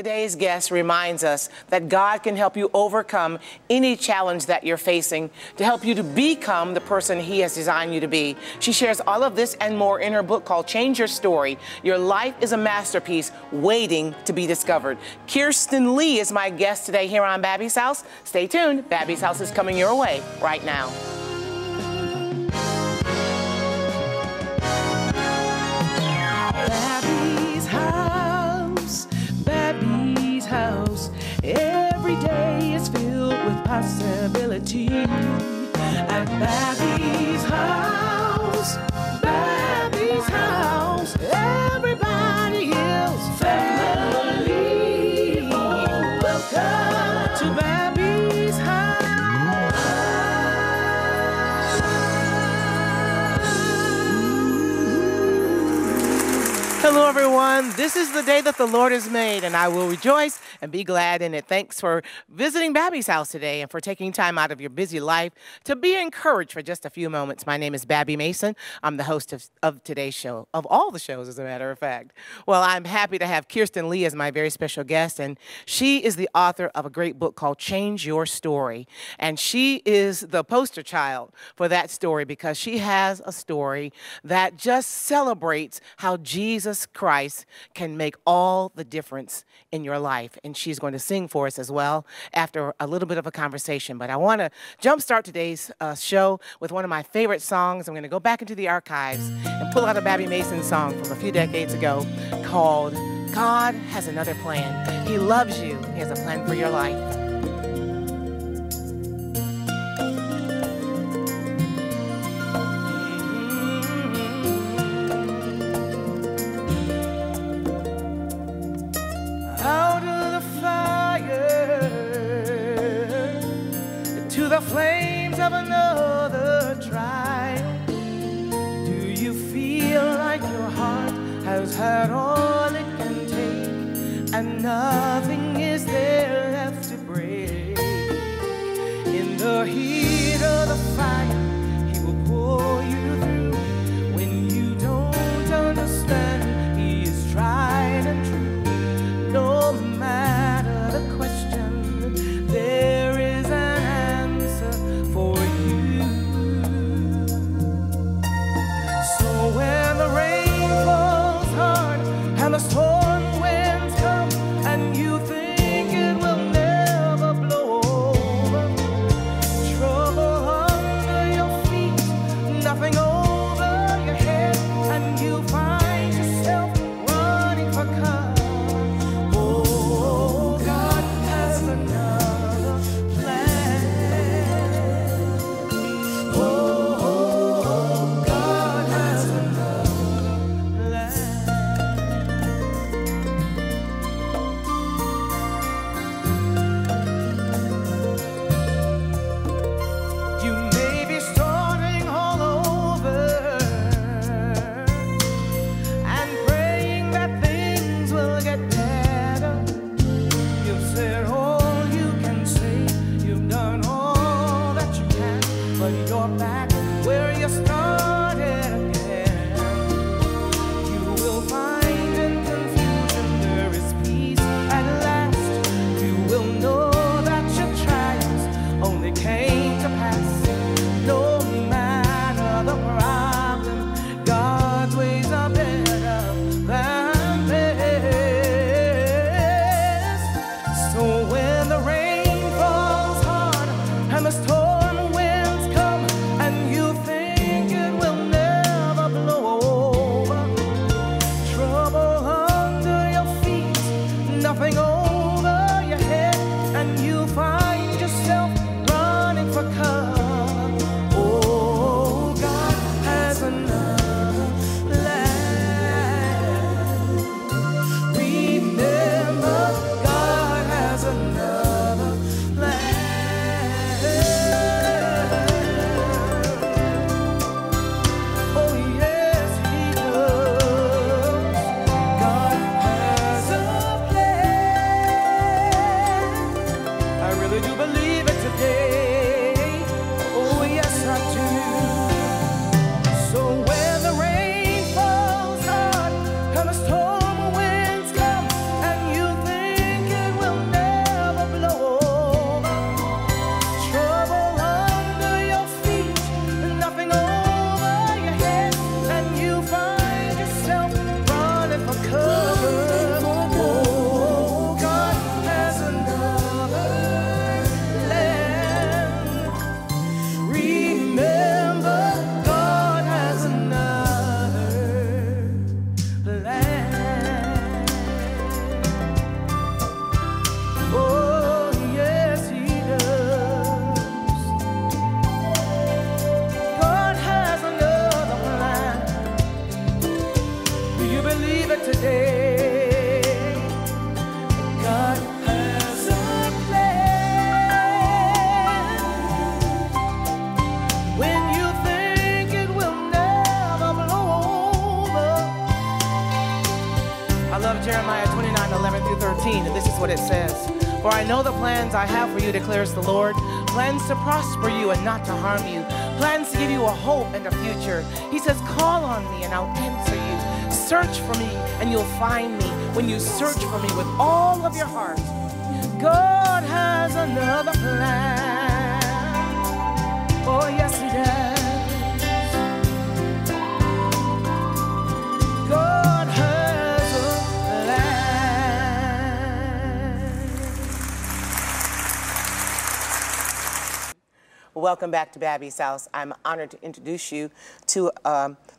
Today's guest reminds us that God can help you overcome any challenge that you're facing to help you to become the person He has designed you to be. She shares all of this and more in her book called Change Your Story. Your life is a masterpiece waiting to be discovered. Kirstin Leigh is my guest today here on Babbie's House. Stay tuned. Babbie's House is coming your way right now. Every day is filled with possibility. At Babbie's house, Babbie's house, everybody is family. Welcome to Babbie's house. Hello, everyone. This is the day that the Lord has made, and I will rejoice and be glad in it. Thanks for visiting Babbie's house today and for taking time out of your busy life to be encouraged for just a few moments. My name is Babbie Mason. I'm the host of today's show, of all the shows, as a matter of fact. Well, I'm happy to have Kirstin Leigh as my very special guest, and she is the author of a great book called Change Your Story. And she is the poster child for that story because she has a story that just celebrates how Jesus Christ can make all the difference in your life. And she's going to sing for us as well after a little bit of a conversation. But I want to jumpstart today's show with one of my favorite songs. I'm going to go back into the archives and pull out a Babbie Mason song from a few decades ago called God Has Another Plan. He loves you. He has a plan for your life. Flames of another trial. Do you feel like your heart has had all it can take and nothing is there left to break? In the heat of the fire, He will pull you through. When you don't understand, He is tried and true. No matter the question, there is 14, and this is what it says. For I know the plans I have for you, declares the Lord, plans to prosper you and not to harm you, plans to give you a hope and a future. He says, call on me and I'll answer you. Search for me and you'll find me when you search for me with all of your heart. God has another plan. Oh, yes, he does. Welcome back to Babbie's House. I'm honored to introduce you to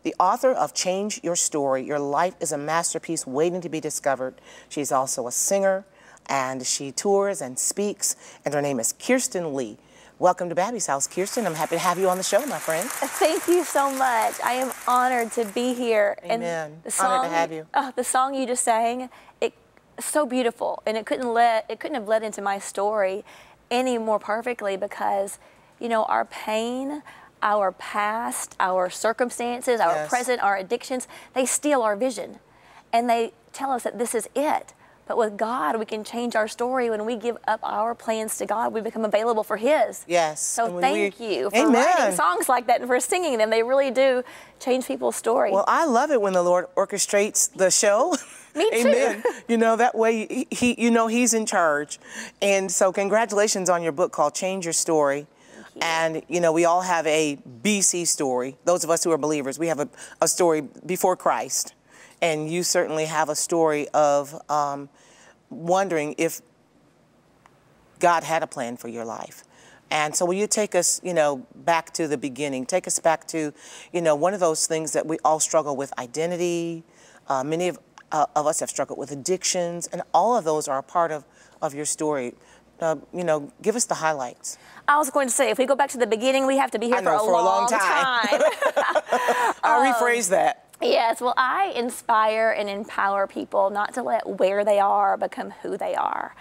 the author of Change Your Story. Your life is a masterpiece waiting to be discovered. She's also a singer, and she tours and speaks, and her name is Kirstin Leigh. Welcome to Babbie's House, Kirstin. I'm happy to have you on the show, my friend. Thank you so much. I am honored to be here. Amen. And the song, honored to have you. The song you just sang, it's so beautiful, and it couldn't have led into my story any more perfectly because, you know, our pain, our past, our circumstances, our present, our addictions, they steal our vision. And they tell us that this is it. But with God, we can change our story. When we give up our plans to God, we become available for His. Yes. So thank you for writing songs like that and for singing them. They really do change people's story. Well, I love it when the Lord orchestrates the show. Me too. Amen. You know, that way, He's in charge. And so congratulations on your book called Change Your Story. And, you know, we all have a BC story. Those of us who are believers, we have a story before Christ. And you certainly have a story of wondering if God had a plan for your life. And so will you take us, you know, back to the beginning? Take us back to, you know, one of those things that we all struggle with, identity. Many of us have struggled with addictions. And all of those are a part of your story. You know, give us the highlights. I was going to say, if we go back to the beginning, we have to be here for a long time. I'll rephrase that. Yes, well, I inspire and empower people not to let where they are become who they are.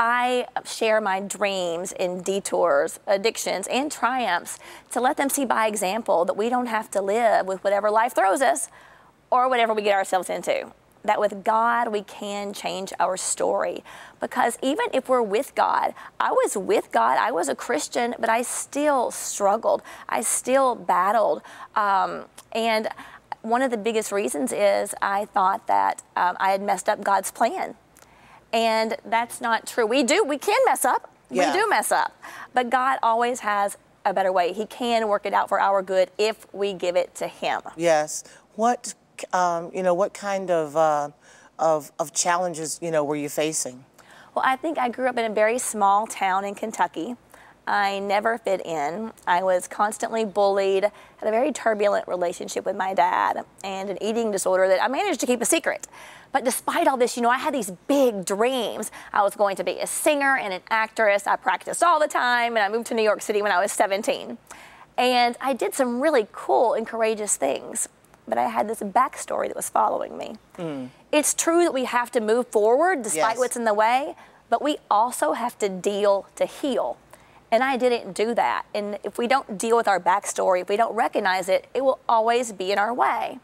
I share my dreams and detours, addictions, and triumphs to let them see by example that we don't have to live with whatever life throws us or whatever we get ourselves into. That with God, we can change our story. Because even if we're with God, I was with God, I was a Christian, but I still struggled. I still battled. And one of the biggest reasons is I thought that I had messed up God's plan. And that's not true. We can mess up. Yeah. We do mess up. But God always has a better way. He can work it out for our good if we give it to Him. Yes. You know, what kind of challenges, you know, were you facing? Well, I think I grew up in a very small town in Kentucky. I never fit in. I was constantly bullied, had a very turbulent relationship with my dad, and an eating disorder that I managed to keep a secret. But despite all this, you know, I had these big dreams. I was going to be a singer and an actress. I practiced all the time, and I moved to New York City when I was 17. And I did some really cool and courageous things. But I had this backstory that was following me. Mm. It's true that we have to move forward despite what's in the way, but we also have to deal to heal. And I didn't do that. And if we don't deal with our backstory, if we don't recognize it, it will always be in our way.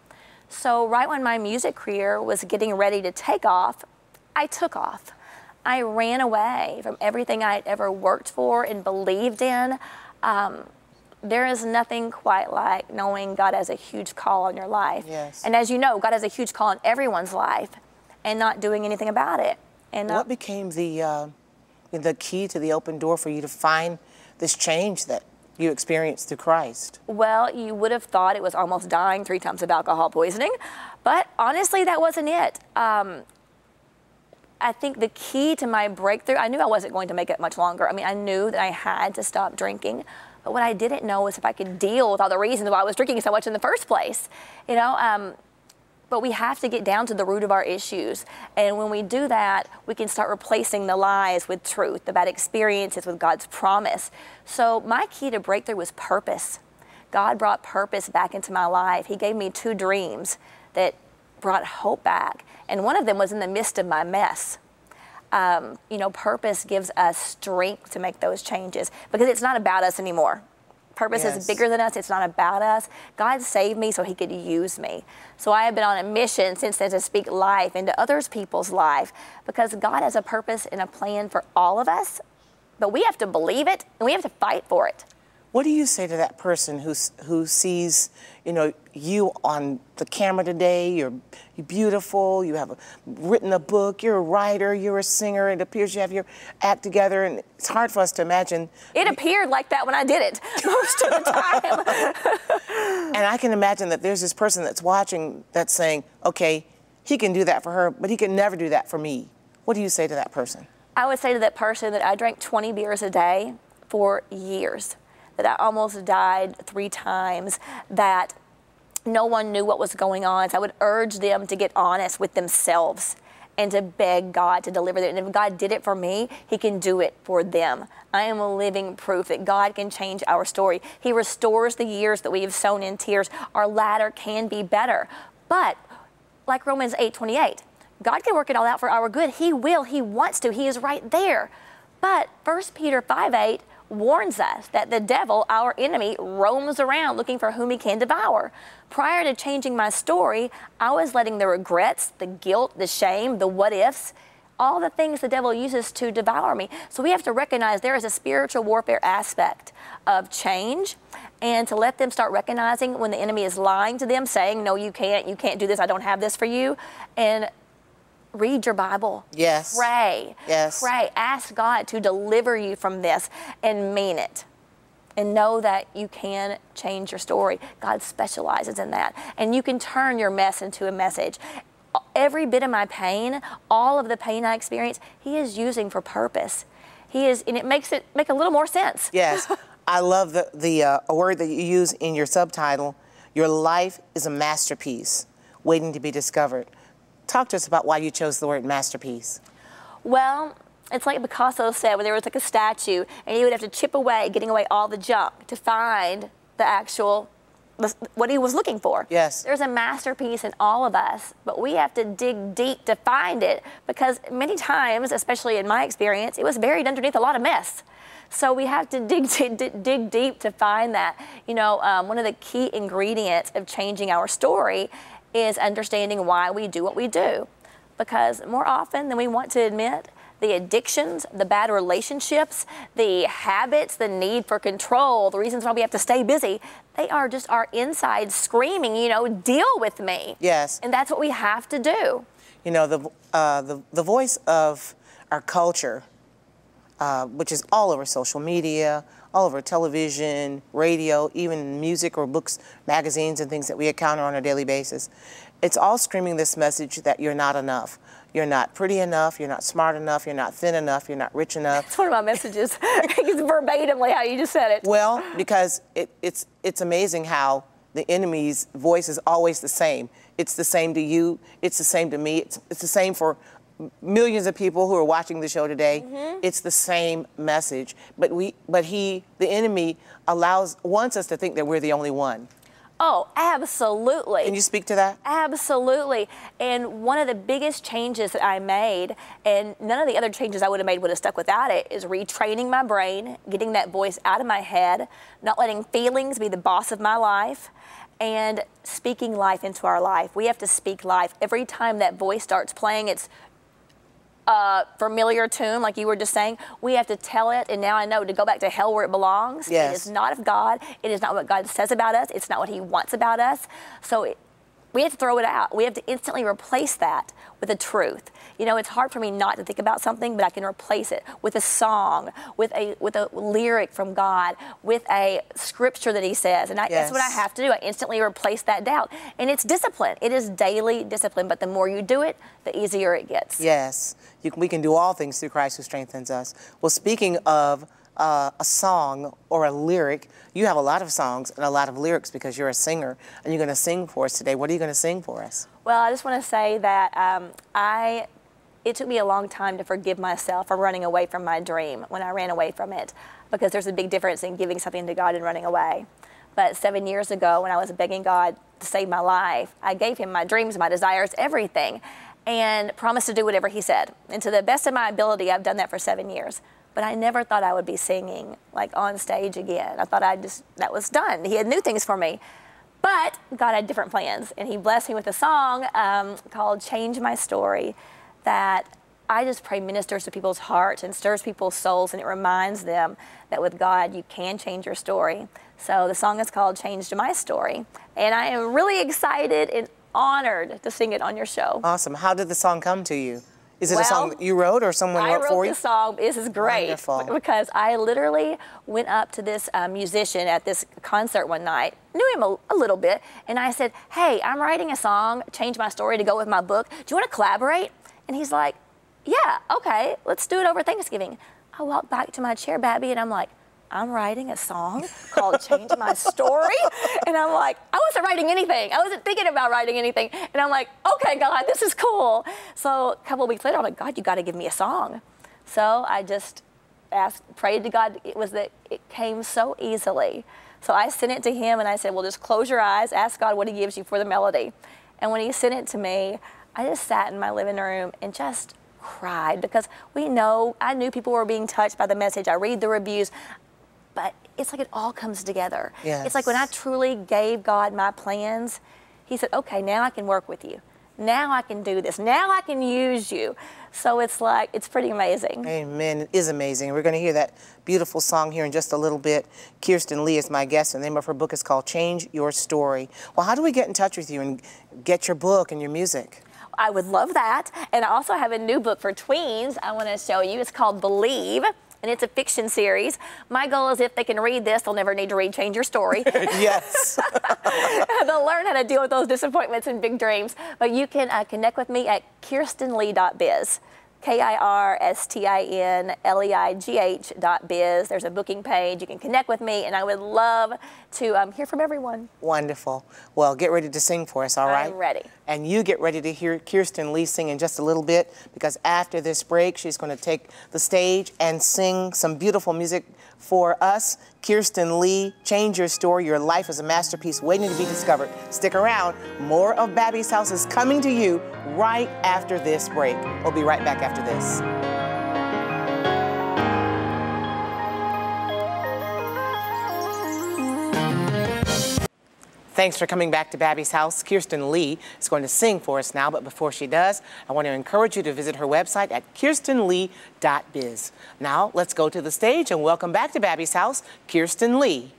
So right when my music career was getting ready to take off, I took off. I ran away from everything I'd ever worked for and believed in. There is nothing quite like knowing God has a huge call on your life. Yes. And as you know, God has a huge call on everyone's life and not doing anything about it. And what became the key to the open door for you to find this change that you experienced through Christ? Well, you would have thought it was almost dying 3 times of alcohol poisoning, but honestly, that wasn't it. I think the key to my breakthrough, I knew I wasn't going to make it much longer. I mean, I knew that I had to stop drinking. But what I didn't know was if I could deal with all the reasons why I was drinking so much in the first place, you know. But we have to get down to the root of our issues. And when we do that, we can start replacing the lies with truth, the bad experiences with God's promise. So my key to breakthrough was purpose. God brought purpose back into my life. He gave me 2 dreams that brought hope back. And one of them was in the midst of my mess. You know, purpose gives us strength to make those changes because it's not about us anymore. purpose is bigger than us. It's not about us. God saved me so he could use me. So I have been on a mission since then to speak life into others people's life, because God has a purpose and a plan for all of us, but we have to believe it and we have to fight for it. What do you say to that person who sees, you know, you on the camera today? You're beautiful. You have written a book. You're a writer. You're a singer. It appears you have your act together, and it's hard for us to imagine. It appeared like that when I did it most of the time. And I can imagine that there's this person that's watching that's saying, okay, he can do that for her, but he can never do that for me. What do you say to that person? I would say to that person that I drank 20 beers a day for years, that I almost died 3 times, that no one knew what was going on. So I would urge them to get honest with themselves and to beg God to deliver them. And if God did it for me, he can do it for them. I am a living proof that God can change our story. He restores the years that we have sown in tears. Our latter can be better. But like Romans 8:28, God can work it all out for our good. He will, he wants to, he is right there. But 1 Peter 5:8, warns us that the devil, our enemy, roams around looking for whom he can devour. Prior to changing my story, I was letting the regrets, the guilt, the shame, the what ifs, all the things the devil uses to devour me. So we have to recognize there is a spiritual warfare aspect of change, and to let them start recognizing when the enemy is lying to them, saying, no, you can't do this, I don't have this for you. And read your Bible. Yes. Pray. Yes. Pray. Ask God to deliver you from this, and mean it. And know that you can change your story. God specializes in that. And you can turn your mess into a message. Every bit of my pain, all of the pain I experience, he is using for purpose. He is, and it makes it make a little more sense. Yes. I love the word that you use in your subtitle. Your life is a masterpiece waiting to be discovered. Talk to us about why you chose the word masterpiece. Well, it's like Picasso said, when there was like a statue, and he would have to chip away, getting away all the junk to find the actual, what he was looking for. Yes. There's a masterpiece in all of us, but we have to dig deep to find it, because many times, especially in my experience, it was buried underneath a lot of mess. So we have to dig deep to find that. You know, one of the key ingredients of changing our story is understanding why we do what we do. Because more often than we want to admit, the addictions, the bad relationships, the habits, the need for control, the reasons why we have to stay busy, they are just our inside screaming, you know, deal with me. Yes. And that's what we have to do. You know, the voice of our culture, which is all over social media, all over television, radio, even music or books, magazines, and things that we encounter on a daily basis. It's all screaming this message that you're not enough. You're not pretty enough, you're not smart enough, you're not thin enough, you're not rich enough. That's one of my messages. It's verbatimly how you just said it. Well, because it's amazing how the enemy's voice is always the same. It's the same to you, it's the same to me, it's the same for millions of people who are watching the show today. Mm-hmm. It's the same message, but the enemy wants us to think that we're the only one. Oh, absolutely. Can you speak to that? Absolutely. And one of the biggest changes that I made, and none of the other changes I would have made would have stuck without it, is retraining my brain, getting that voice out of my head, not letting feelings be the boss of my life, and speaking life into our life. We have to speak life. Every time that voice starts playing, it's familiar tune, like you were just saying, we have to tell it, and now I know to go back to hell where it belongs. Yes. It is not of God. It is not what God says about us. It's not what he wants about us. So we have to throw it out. We have to instantly replace that with the truth. You know, it's hard for me not to think about something, but I can replace it with a song, with a lyric from God, with a scripture that he says. And that's what I have to do. I instantly replace that doubt. And it's discipline. It is daily discipline, but the more you do it, the easier it gets. Yes, we can do all things through Christ who strengthens us. Well, speaking of a song or a lyric, you have a lot of songs and a lot of lyrics because you're a singer, and you're going to sing for us today. What are you going to sing for us? Well, I just want to say that it took me a long time to forgive myself for running away from my dream when I ran away from it, because there's a big difference in giving something to God and running away. But 7 years ago, when I was begging God to save my life, I gave him my dreams, my desires, everything, and promised to do whatever he said. And to the best of my ability, I've done that for 7 years. But I never thought I would be singing, like, on stage again. I thought that was done. He had new things for me. But God had different plans, and he blessed me with a song called Change My Story that I just pray ministers to people's hearts and stirs people's souls, and it reminds them that with God you can change your story. So the song is called Change My Story, and I am really excited and honored to sing it on your show. Awesome. How did the song come to you? Is it a song that you wrote or someone wrote for you? I wrote the song. This is great. Wonderful. Because I literally went up to this musician at this concert one night, knew him a little bit, and I said, hey, I'm writing a song, Change My Story, to go with my book. Do you want to collaborate? And he's like, yeah, okay, let's do it over Thanksgiving. I walked back to my chair, Babbie, and I'm like, I'm writing a song called Change My Story. And I'm like, I wasn't writing anything. I wasn't thinking about writing anything. And I'm like, okay, God, this is cool. So a couple of weeks later, I'm like, God, you got to give me a song. So I just prayed to God. It came so easily. So I sent it to him, and I said, well, just close your eyes, ask God what he gives you for the melody. And when he sent it to me, I just sat in my living room and just cried, because I knew people were being touched by the message. I read the reviews. But it's like it all comes together. Yes. It's like when I truly gave God my plans, he said, okay, now I can work with you. Now I can do this. Now I can use you. So it's like, it's pretty amazing. Amen. It is amazing. We're going to hear that beautiful song here in just a little bit. Kirstin Leigh is my guest, and the name of her book is called Change Your Story. Well, how do we get in touch with you and get your book and your music? I would love that. And I also have a new book for tweens I want to show you. It's called Believe. And it's a fiction series. My goal is if they can read this, they'll never need to read Change Your Story. Yes. They'll learn how to deal with those disappointments and big dreams. But you can connect with me at KirstinLeigh.biz. KirstinLeigh.biz. There's a booking page. You can connect with me, and I would love to hear from everyone. Wonderful. Well, get ready to sing for us, all right? I'm ready. And you get ready to hear Kirstin Leigh sing in just a little bit, because after this break, she's going to take the stage and sing some beautiful music for us. Kirstin Leigh, Change Your Story. Your life is a masterpiece waiting to be discovered. Stick around. More of Babbie's House is coming to you right after this break. We'll be right back after this. Thanks for coming back to Babbie's House. Kirstin Leigh is going to sing for us now, but before she does, I want to encourage you to visit her website at KirstinLeigh.biz. Now, let's go to the stage and welcome back to Babbie's House, Kirstin Leigh.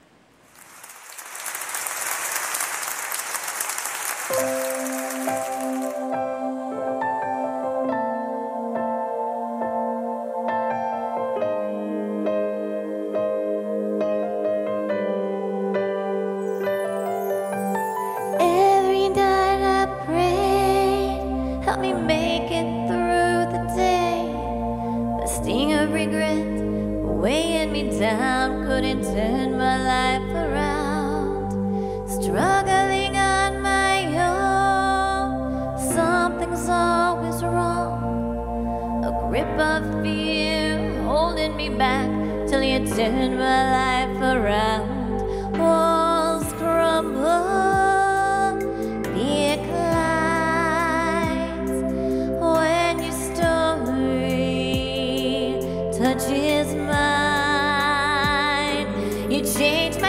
Change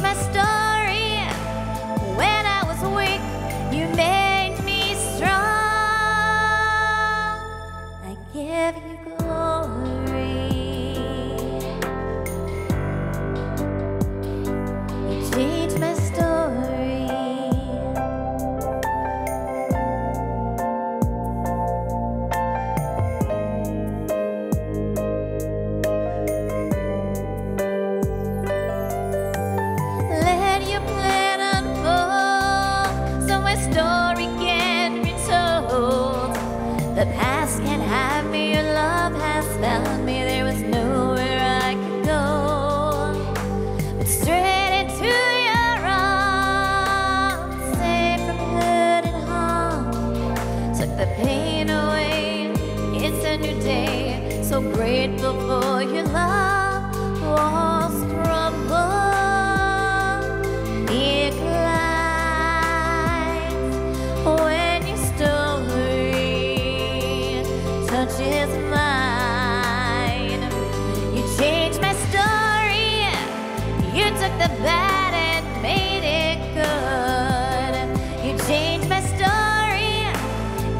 my story. the bad and made it good. You changed my story.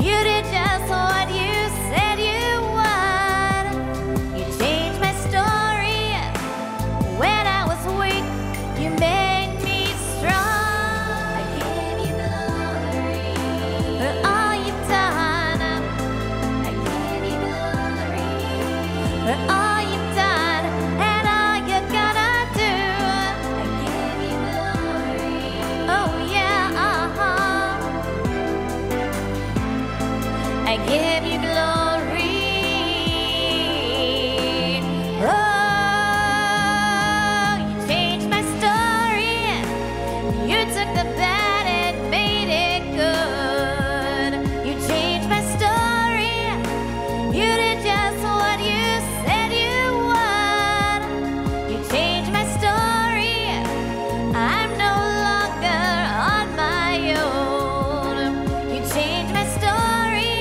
You did just what you said you would. You changed my story. When I was weak, you made me strong. I give you glory for all you've done. I give you glory for all you've done. I give you glory. Oh, you changed my story. You took the bad and made it good. You changed my story. You did just what you said you would. You changed my story. I'm no longer on my own. You changed my story.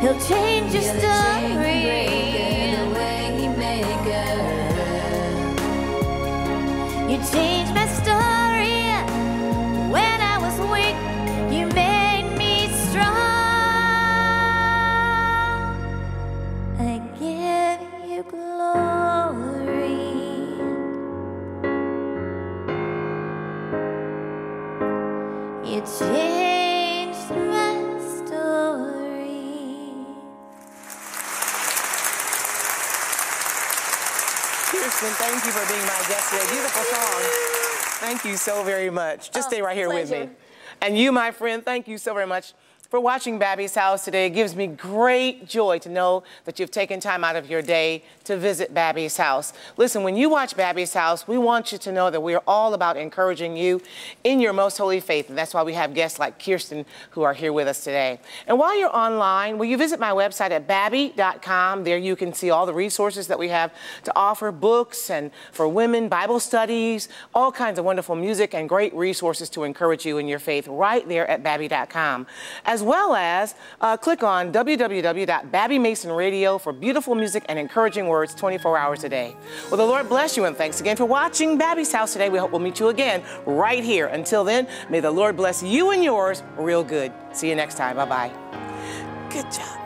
He'll change your story. The way maker. You changed my story. When I was weak, you made me strong. I give you glory. You changed my story. Kirstin, thank you for being my guest today. Beautiful song. Thank you so very much. Just stay right here with me. And you, my friend, thank you so very much for watching Babbie's House today. It gives me great joy to know that you've taken time out of your day to visit Babbie's House. Listen, when you watch Babbie's House, we want you to know that we're all about encouraging you in your most holy faith. And that's why we have guests like Kirstin who are here with us today. And while you're online, will you visit my website at babbie.com? There you can see all the resources that we have to offer, books and for women, Bible studies, all kinds of wonderful music and great resources to encourage you in your faith right there at babbie.com. As well as click on www.babbiemasonradio for beautiful music and encouraging words 24 hours a day. Well, the Lord bless you, and thanks again for watching Babbie's House today. We hope we'll meet you again right here. Until then, may the Lord bless you and yours real good. See you next time. Bye-bye. Good job.